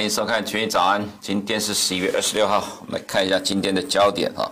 欢迎收看《群益早安》，今天是11月26号，我们来看一下今天的焦点哈。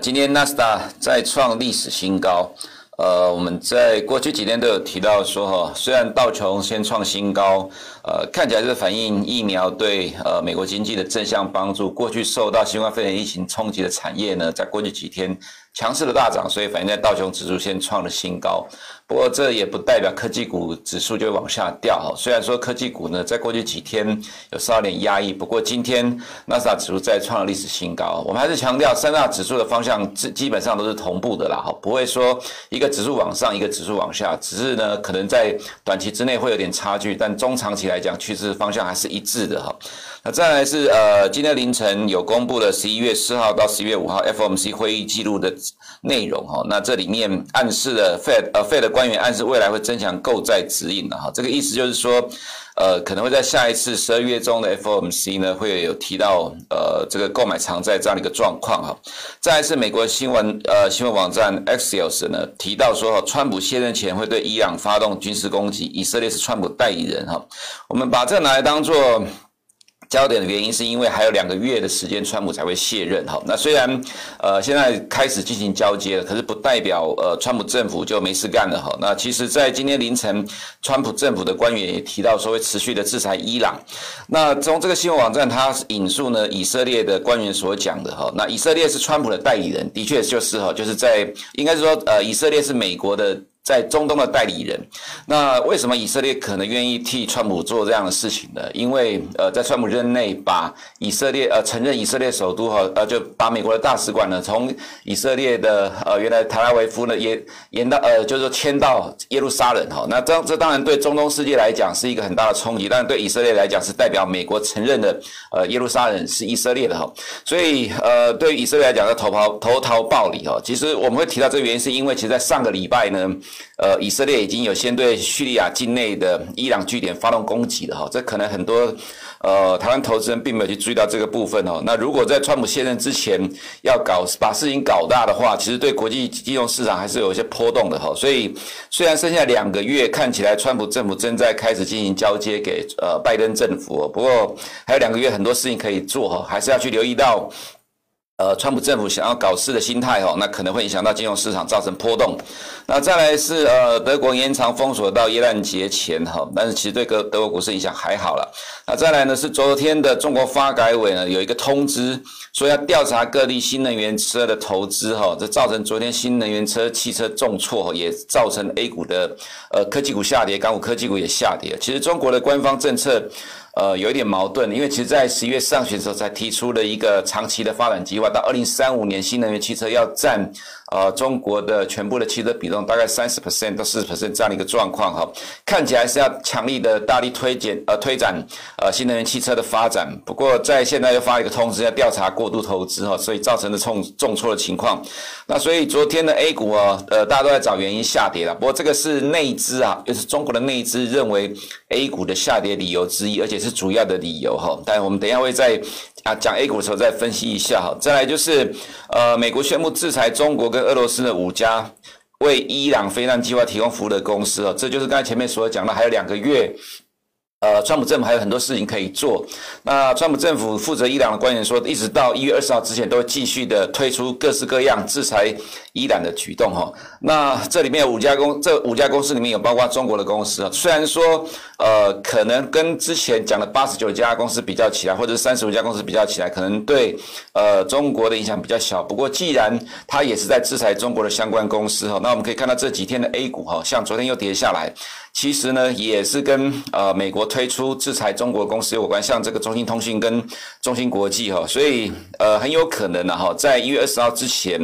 今天 NASDAQ 再创历史新高，我们在过去几天都有提到说哈，虽然道琼先创新高，看起来是反映疫苗对美国经济的正向帮助。过去受到新冠肺炎疫情冲击的产业呢，在过去几天强势的大涨，所以反映在道琼指数先创了新高。不过这也不代表科技股指数就往下掉，虽然说科技股呢在过去几天有稍点压抑，不过今天纳斯达克指数再创了历史新高。我们还是强调三大指数的方向基本上都是同步的啦，不会说一个指数往上一个指数往下，只是呢可能在短期之内会有点差距，但中长期来讲趋势方向还是一致的。那再来是今天凌晨有公布了11月4号到11月5号 FOMC 会议记录的内容，那这里面暗示了 Fed 官员暗示未来会增强购债指引，这个意思就是说可能会在下一次12月中的 FOMC 呢会有提到这个购买长债这样的一个状况哈。再来是美国新闻网站 Axios 呢提到说，川普卸任前会对伊朗发动军事攻击，以色列是川普代理人哈。我们把这拿来当做焦点的原因是因为还有2个月的时间川普才会卸任，那虽然现在开始进行交接了，可是不代表川普政府就没事干了。那其实在今天凌晨川普政府的官员也提到说会持续的制裁伊朗，那从这个新闻网站他引述呢以色列的官员所讲的，那以色列是川普的代理人，的确就是在应该是说以色列是美国的在中东的代理人。那为什么以色列可能愿意替川普做这样的事情呢？因为在川普任内把以色列承认以色列首都就把美国的大使馆呢从以色列的原来特拉维夫呢也延到就是说迁到耶路撒冷哈。那这当然对中东世界来讲是一个很大的冲击，但对以色列来讲是代表美国承认的耶路撒冷是以色列的哈。所以对于以色列来讲要投桃报李哈。其实我们会提到这个原因是因为其实在上个礼拜呢以色列已经有先对叙利亚境内的伊朗据点发动攻击了，这可能很多台湾投资人并没有去注意到这个部分哦。那如果在川普卸任之前要把事情搞大的话，其实对国际金融市场还是有一些波动的哦。所以虽然剩下2个月，看起来川普政府正在开始进行交接给拜登政府，不过还有2个月很多事情可以做哦，还是要去留意到川普政府想要搞事的心态哦，那可能会影响到金融市场，造成波动。那再来是德国延长封锁到耶诞节前哈，但是其实对德国股市影响还好了。那再来呢是昨天的中国发改委呢有一个通知，说要调查各地新能源车的投资哈，这造成昨天新能源车汽车重挫，也造成 A 股的科技股下跌，港股科技股也下跌。其实中国的官方政策有一点矛盾，因为其实在11月上旬的时候才提出了一个长期的发展计划，到2035年新能源汽车要占中国的全部的汽车比重大概 30% 到 40% 这样的一个状况哈，看起来是要强力的大力推展新能源汽车的发展。不过在现在又发一个通知要调查过度投资哈，所以造成的重挫的情况。那所以昨天的 A 股大家都在找原因下跌了。不过这个是内资啊，就是中国的内资认为 A 股的下跌理由之一，而且是主要的理由哈。但我们等一下会在讲 A 股的时候再分析一下哈。再来就是美国宣布制裁中国跟俄罗斯的5家为伊朗飞弹计划提供服务的公司哦，这就是刚才前面所讲的，还有2个月。川普政府还有很多事情可以做。那川普政府负责伊朗的官员说，一直到1月20号之前都会继续的推出各式各样制裁伊朗的举动齁。那这里面有这五家公司里面有包括中国的公司，虽然说可能跟之前讲的89家公司比较起来，或者是35家公司比较起来，可能对中国的影响比较小。不过既然它也是在制裁中国的相关公司齁，那我们可以看到这几天的 A 股齁，像昨天又跌下来。其实呢也是跟美国推出制裁中国公司有关，像这个中兴通讯跟中芯国际齁，所以很有可能啊齁，在1月20号之前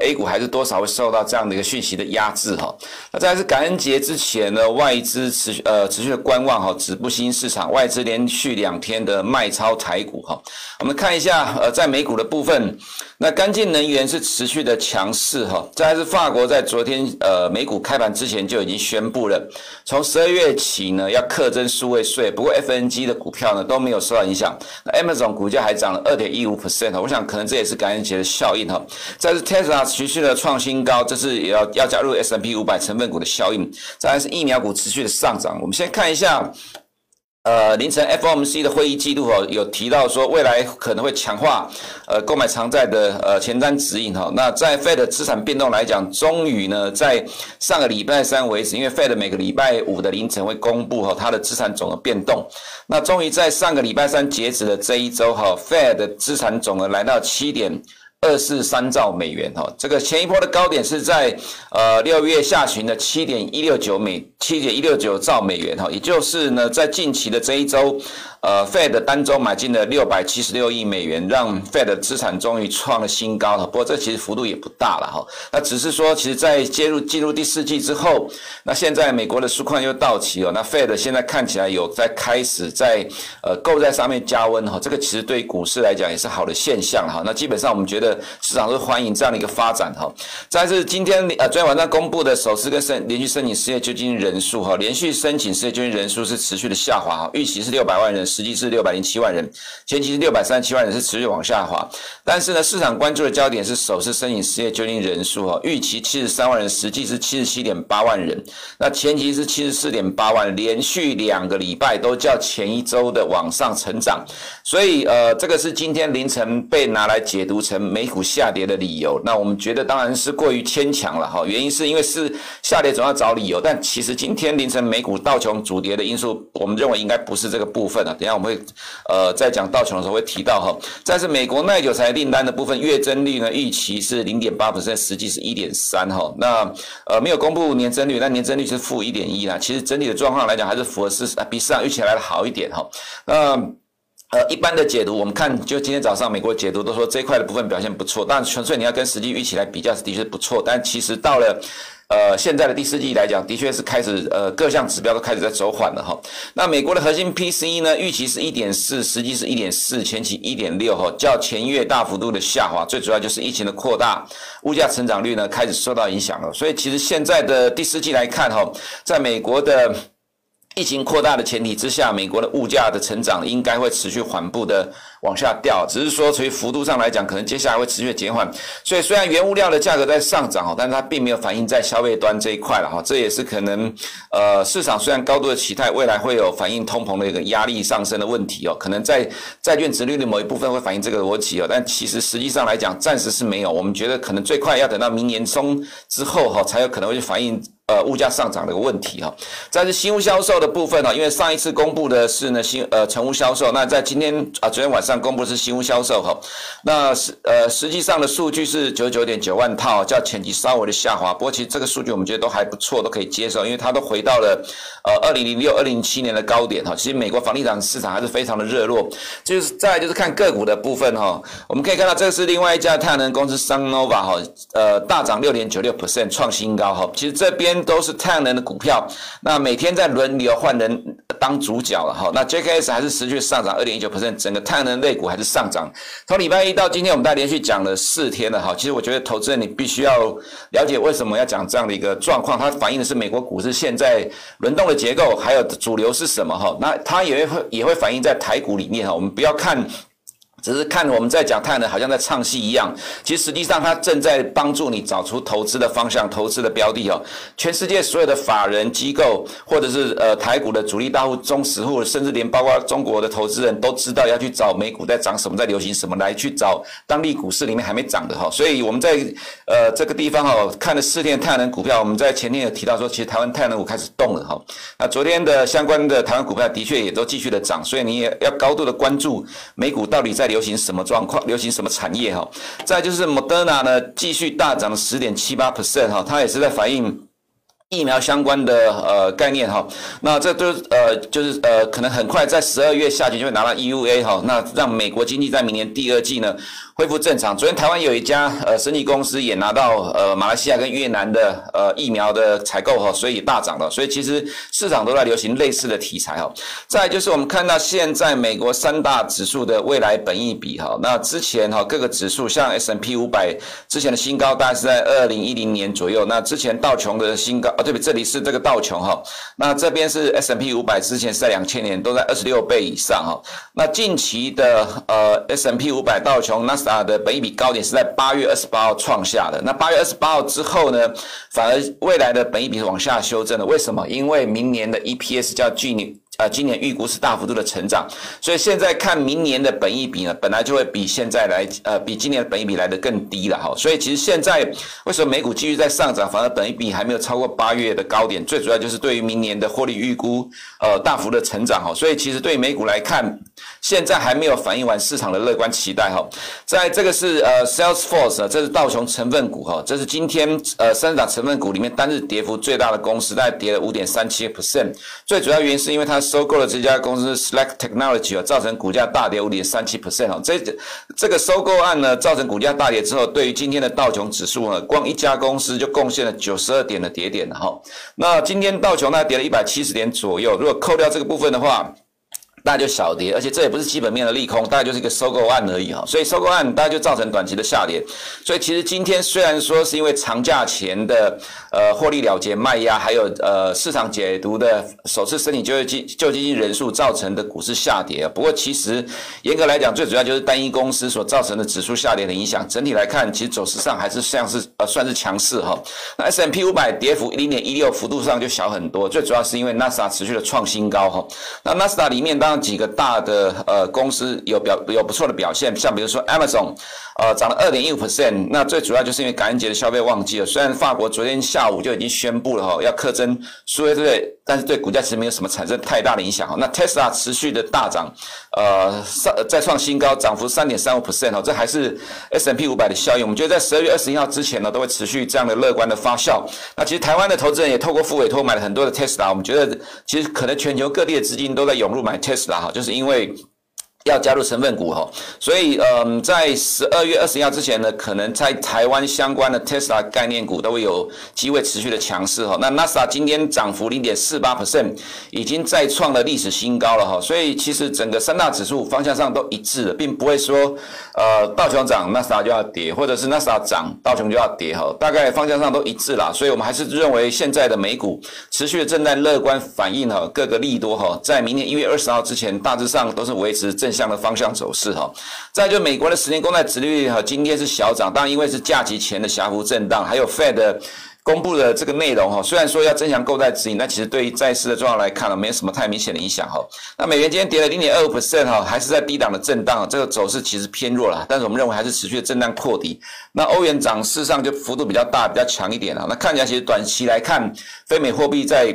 A 股还是多少会受到这样的一个讯息的压制齁。那再来是感恩节之前呢，外资持续的观望齁，止步新市场，外资连续2天的卖超台股齁。我们看一下在美股的部分，那干净能源是持续的强势齁。再来是法国在昨天美股开盘之前就已经宣布了，从12月起呢要课征数位税，不过 FNG 的股票呢都没有受到影响。那 Amazon 股价还涨了 2.15%， 我想可能这也是感恩节的效应齁。再来是 Tesla 持续的创新高，这是也要加入 S&P 500 成分股的效应。再来是疫苗股持续的上涨。我们先看一下凌晨 FOMC 的会议记录有提到说未来可能会强化购买长债的前瞻指引。那在 Fed 资产变动来讲，终于呢在上个礼拜三为止，因为 Fed 每个礼拜五的凌晨会公布它的资产总额变动，那终于在上个礼拜三截止的这一周Fed 的资产总额来到 7.243 兆美元。这个前一波的高点是在6月下旬的 7.169 兆美元。也就是呢在近期的这一周Fed 单周买进了676亿美元，让 Fed 的资产终于创了新高。不过这其实幅度也不大了。那只是说其实在进入第四季之后，那现在美国的纾困又到期那 Fed 现在看起来有在开始在购债上面加温。这个其实对于股市来讲也是好的现象。那基本上我们觉得市场是欢迎这样的一个发展。再是昨天晚上公布的首次跟连续申请失业救济金人数，连续申请失业救济金人数是持续的下滑，预期是600万人，实际是607万人，前期是637万人，是持续往下滑。但是呢，市场关注的焦点是首次申请失业救济金人数，预期73万人，实际是 77.8 万人，那前期是 74.8 万人，连续两个礼拜都较前一周的往上成长。所以这个是今天凌晨被拿来解读成美股下跌的理由，那我们觉得当然是过于牵强了，原因是因为是下跌总要找理由，但其实今天凌晨美股道琼主跌的因素，我们认为应该不是这个部分。等一下我们会在讲道琼的时候会提到。但是美国耐久材订单的部分月增率呢，预期是 0.8%， 实际是 1.3%那没有公布年增率，但年增率是负 1.1% 啦，其实整体的状况来讲还是符合比市场预期来的好一点一般的解读，我们看就今天早上美国解读都说这一块的部分表现不错，当然纯粹你要跟实际预期来比较，的确不错，但其实到了现在的第四季来讲，的确是开始各项指标都开始在走缓了。那美国的核心 PCE 呢，预期是 1.4， 实际是 1.4， 前期 1.6 较前月大幅度的下滑，最主要就是疫情的扩大，物价成长率呢开始受到影响了。所以其实现在的第四季来看在美国的疫情扩大的前提之下，美国的物价的成长应该会持续缓步的往下掉，只是说从幅度上来讲可能接下来会持续减缓。所以虽然原物料的价格在上涨，但是它并没有反映在消费端这一块了，这也是可能市场虽然高度的期待未来会有反映通膨的一个压力上升的问题可能在债券殖利率的某一部分会反映这个逻辑但其实实际上来讲暂时是没有，我们觉得可能最快要等到明年中之后才有可能会反映物价上涨的一个问题再是新屋销售的部分因为上一次公布的是呢成屋销售，那在今天昨天晚上公布是新屋销售那实际上的数据是 99.9 万套，较前期稍微的下滑，不过其实这个数据我们觉得都还不错，都可以接受，因为它都回到了2006、2007年的高点其实美国房地产市场还是非常的热络。再来就是看个股的部分我们可以看到这是另外一家太阳能公司 Sunnova大涨 6.96% 创新高其实这边都是太阳能的股票，那每天在轮流换人当主角了那 JKS 还是持续上涨 2.19%， 整个太阳能类股还是上涨，从礼拜一到今天我们大概连续讲了4天了其实我觉得投资人你必须要了解为什么要讲这样的一个状况，它反映的是美国股市现在轮动的结构还有主流是什么那它也会反映在台股里面我们不要看只是看我们在讲太阳能好像在唱戏一样，其实实际上它正在帮助你找出投资的方向、投资的标的全世界所有的法人机构或者是台股的主力大户、中实户，甚至连包括中国的投资人都知道要去找美股在涨什么、在流行什么，来去找当地股市里面还没涨的所以我们在这个地方看了4天太阳能股票，我们在前天有提到说其实台湾太阳能股开始动了那昨天的相关的台湾股票的确也都继续的涨，所以你也要高度的关注美股到底在流行什么状况，流行什么产业再来就是 Moderna 呢继续大涨 10.78% 它也是在反映疫苗相关的概念那这就是可能很快在12月下旬就会拿到 EUA那让美国经济在明年第二季呢恢复正常。昨天台湾有一家生技公司也拿到马来西亚跟越南的疫苗的采购所以也大涨了，所以其实市场都在流行类似的题材再来就是我们看到现在美国3大指数的未来本益比那之前各个指数像 S&P500 之前的新高大概是在2010年左右，那之前道琼的新高对不起，这里是这个道琼那这边是 S&P500 之前是在2000年都在26倍以上那近期的S&P500 道琼 NASDAQ 的本益比高点是在8月28号创下的，那8月28号之后呢反而未来的本益比往下修正了，为什么？因为明年的 EPS 较今年预估是大幅度的成长，所以现在看明年的本益比呢，本来就会比现在来，比今年的本益比来得更低了哈。所以其实现在为什么美股继续在上涨，反而本益比还没有超过8月的高点，最主要就是对于明年的获利预估，大幅的成长哈。所以其实对于美股来看，现在还没有反映完市场的乐观期待哈。在这个是Salesforce， 这是道琼成分股哈，这是今天三大成分股里面单日跌幅最大的公司，大概跌了 5.37%， 最主要原因是因为它。收购了这家公司 Slack Technology 造成股价大跌 5.37%、这个收购案呢，造成股价大跌之后，对于今天的道琼指数呢，光一家公司就贡献了92点的跌点了哈。那今天道琼它跌了170点左右，如果扣掉这个部分的话，大家就小跌，而且这也不是基本面的利空，大概就是一个收购案而已哈，所以收购案大概就造成短期的下跌。所以其实今天虽然说是因为长假前的获利了结卖压，还有市场解读的首次申请救济金人数造成的股市下跌，不过其实严格来讲，最主要就是单一公司所造成的指数下跌的影响。整体来看，其实走势上还是像是算是强势哈。那 S&P 500跌幅 0.16 幅度上就小很多，最主要是因为 NASDAQ 持续的创新高哈。那 NASDAQ 里面当几个大的公司有不错的表现，像比如说 Amazon， 涨了 2.15%， 那最主要就是因为感恩节的消费旺季了。虽然法国昨天下午就已经宣布了要课征苏维税，但是对股价其实没有什么产生太大的影响哈。那 Tesla 持续的大涨，再创新高，涨幅 3.35%、这还是 S&P 500 的效应。我们觉得在12月21号之前呢，都会持续这样的乐观的发酵。那其实台湾的投资人也透过副委托买了很多的 Tesla， 我们觉得其实可能全球各地的资金都在涌入买 Tesla。就是因为要加入成分股哈，所以在12月21号之前呢，可能在台湾相关的 Tesla 概念股都会有机会持续的强势哈。那 NASDAQ 今天涨幅 0.48%， 已经再创了历史新高了哈。所以其实整个三大指数方向上都一致的，并不会说道琼涨 NASDAQ 就要跌，或者是 NASDAQ 涨道琼就要跌哈，大概方向上都一致啦。所以我们还是认为现在的美股持续的正在乐观反映哈各个利多哈，在明年1月20号之前大致上都是维持正向的方向走势哈。再就美国的10年公债殖利率哈，今天是小涨，当然因为是假期前的小幅震荡，还有 Fed 公布的这个内容哈，虽然说要增强购债指引，但其实对于债市的状况来看呢，没有什么太明显的影响哈。那美元今天跌了 0.25% 哈，还是在低档的震荡，这个走势其实偏弱了，但是我们认为还是持续的震荡破底。那欧元涨势上就幅度比较大，比较强一点啊。那看起来其实短期来看，非美货币在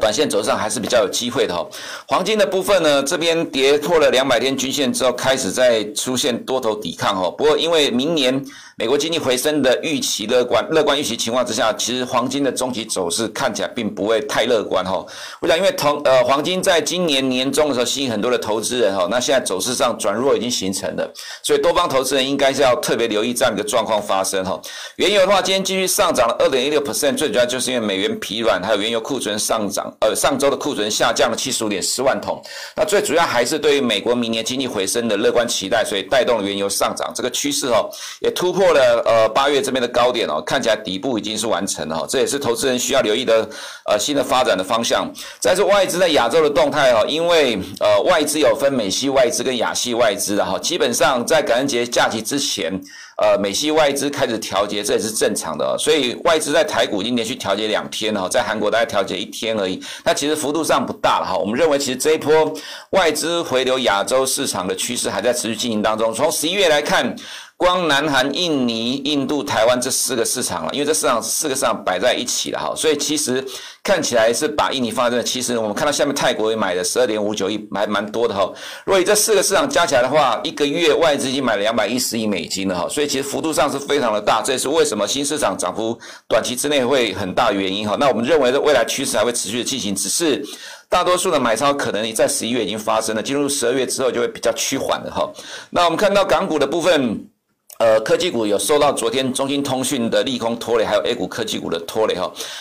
短线走上还是比较有机会的哈。黄金的部分呢，这边跌破了200天均线之后，开始在出现多头抵抗哈。不过因为明年美国经济回升的预期乐观预期情况之下，其实黄金的中期走势看起来并不会太乐观哈。我想因为黄金在今年年中的时候吸引很多的投资人哈，那现在走势上转弱已经形成了，所以多方投资人应该是要特别留意这样一个状况发生哈。原油的话，今天继续上涨了 2.16%， 最主要就是因为美元疲软，还有原油库存上周的库存下降了 75.4 万桶，那最主要还是对于美国明年经济回升的乐观期待，所以带动了原油上涨。这个趋势也突破了8月这边的高点看起来底部已经是完成了这也是投资人需要留意的新的发展的方向。再是外资在亚洲的动态因为外资有分美系外资跟亚系外资的基本上在感恩节假期之前美系外资开始调节，这也是正常的所以外资在台股已经连续调节2天了在韩国大概调节1天而已，那其实幅度上不大了我们认为其实这一波外资回流亚洲市场的趋势还在持续进行当中。从11月来看，光南韩、印尼、印度、台湾这4个市场因为这4个市场摆在一起了所以其实看起来是把印尼放在这里。其实我们看到下面泰国也买了 12.59 亿，还蛮多的如果以这4个市场加起来的话，一个月外资已经买了210亿美金了所以其实幅度上是非常的大，这也是为什么新市场涨幅短期之内会很大的原因那我们认为未来趋势还会持续的进行，只是大多数的买超可能在11月已经发生了，进入12月之后就会比较趋缓了那我们看到港股的部分科技股有受到昨天中兴通讯的利空拖累，还有 A 股科技股的拖累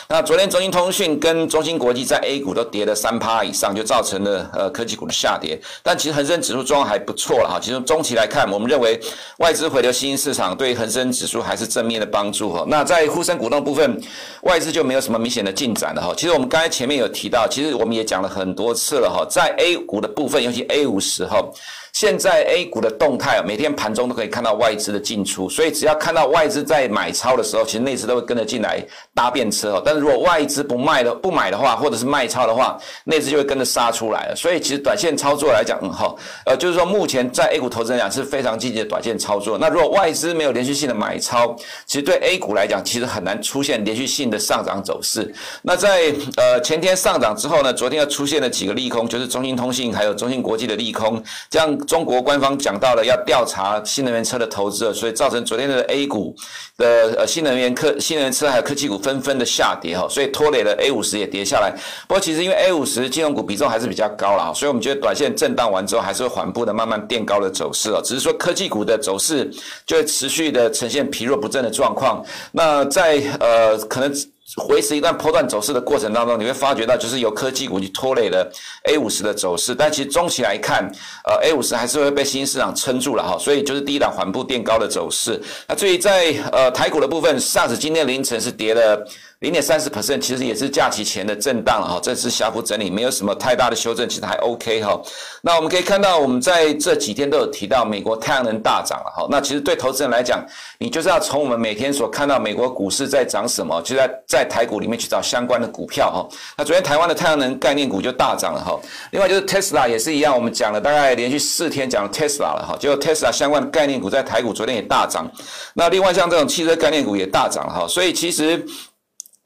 那昨天中兴通讯跟中芯国际在 A 股都跌了 3% 以上，就造成了科技股的下跌。但其实恒生指数状况还不错了其实中期来看，我们认为外资回流新兴市场对恒生指数还是正面的帮助那在沪深股动部分，外资就没有什么明显的进展了其实我们刚才前面有提到，其实我们也讲了很多次了在 A 股的部分，尤其 A50 现在 A 股的动态，每天盘中都可以看到外资的进出，所以只要看到外资在买超的时候，其实内资都会跟着进来搭便车。但是如果外资不买的话，或者是卖超的话，内资就会跟着杀出来了。所以其实短线操作来讲，就是说目前在 A 股投资人来讲是非常积极的短线操作。那如果外资没有连续性的买超，其实对 A 股来讲，其实很难出现连续性的上涨走势。那在前天上涨之后呢，昨天又出现了几个利空，就是中兴通信还有中芯国际的利空，这样中国官方讲到了要调查新能源车的投资了，所以造成昨天的 A 股的新能源车还有科技股纷纷的下跌哈，所以拖累了 A50 也跌下来。不过其实因为 A50 金融股比重还是比较高啦，所以我们觉得短线震荡完之后还是会缓步的慢慢垫高的走势哦，只是说科技股的走势就会持续的呈现疲弱不振的状况。那在可能维持一段波段走势的过程当中，你会发觉到就是由科技股去拖累了 A50 的走势，但其实中期来看，A50 还是会被新兴市场撑住了哈，所以就是第一档缓步垫高的走势。那至于在台股的部分，上指今天凌晨是跌了 0.30%， 其实也是假期前的震荡了哈，这次小幅整理，没有什么太大的修正，其实还 OK 哈。那我们可以看到，我们在这几天都有提到美国太阳能大涨了哈。那其实对投资人来讲，你就是要从我们每天所看到美国股市在涨什么，就在台股里面去找相关的股票哈。那昨天台湾的太阳能概念股就大涨了哈。另外就是 Tesla 也是一样，我们讲了大概连续4天讲了 Tesla 了哈，结果 Tesla 相关概念股在台股昨天也大涨。那另外像这种汽车概念股也大涨了哈，所以其实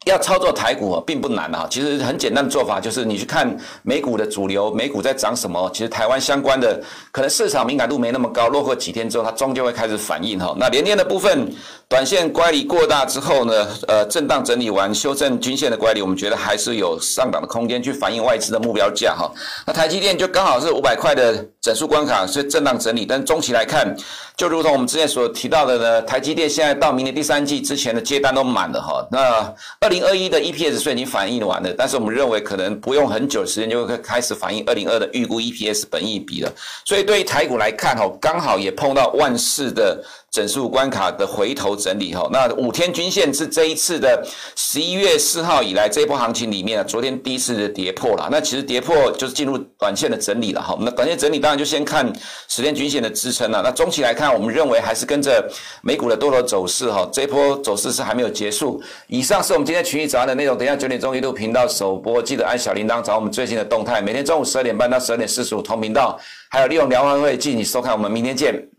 要操作台股并不难啊，其实很简单的做法就是你去看美股的主流，美股在涨什么，其实台湾相关的可能市场敏感度没那么高，落后几天之后它终究会开始反应哈。那连电的部分，短线乖离过大之后呢，震荡整理完修正均线的乖离，我们觉得还是有上涨的空间去反映外资的目标价哈。那台积电就刚好是500块的整数关卡，所以震荡整理，但中期来看，就如同我们之前所提到的呢，台积电现在到明年第3季之前的接单都满了哈。那2021的 EPS 虽然已经反映完了，但是我们认为可能不用很久的时间就会开始反映2022的预估 EPS 本益比了。所以对于台股来看哈，刚好也碰到万事的整数关卡的回头整理哈，那5天均线是这一次的11月4号以来这一波行情里面昨天第一次的跌破啦，那其实跌破就是进入短线的整理了哈。那短线整理当然就先看10天均线的支撑啦，那中期来看我们认为还是跟着美股的多头走势哈，这一波走势是还没有结束。以上是我们今天群益早安的内容，等一下9点钟 YouTube 频道首播，记得按小铃铛找我们最新的动态，每天中午12点半到12点45同频道，还有利用聊天会记你收看，我们明天见。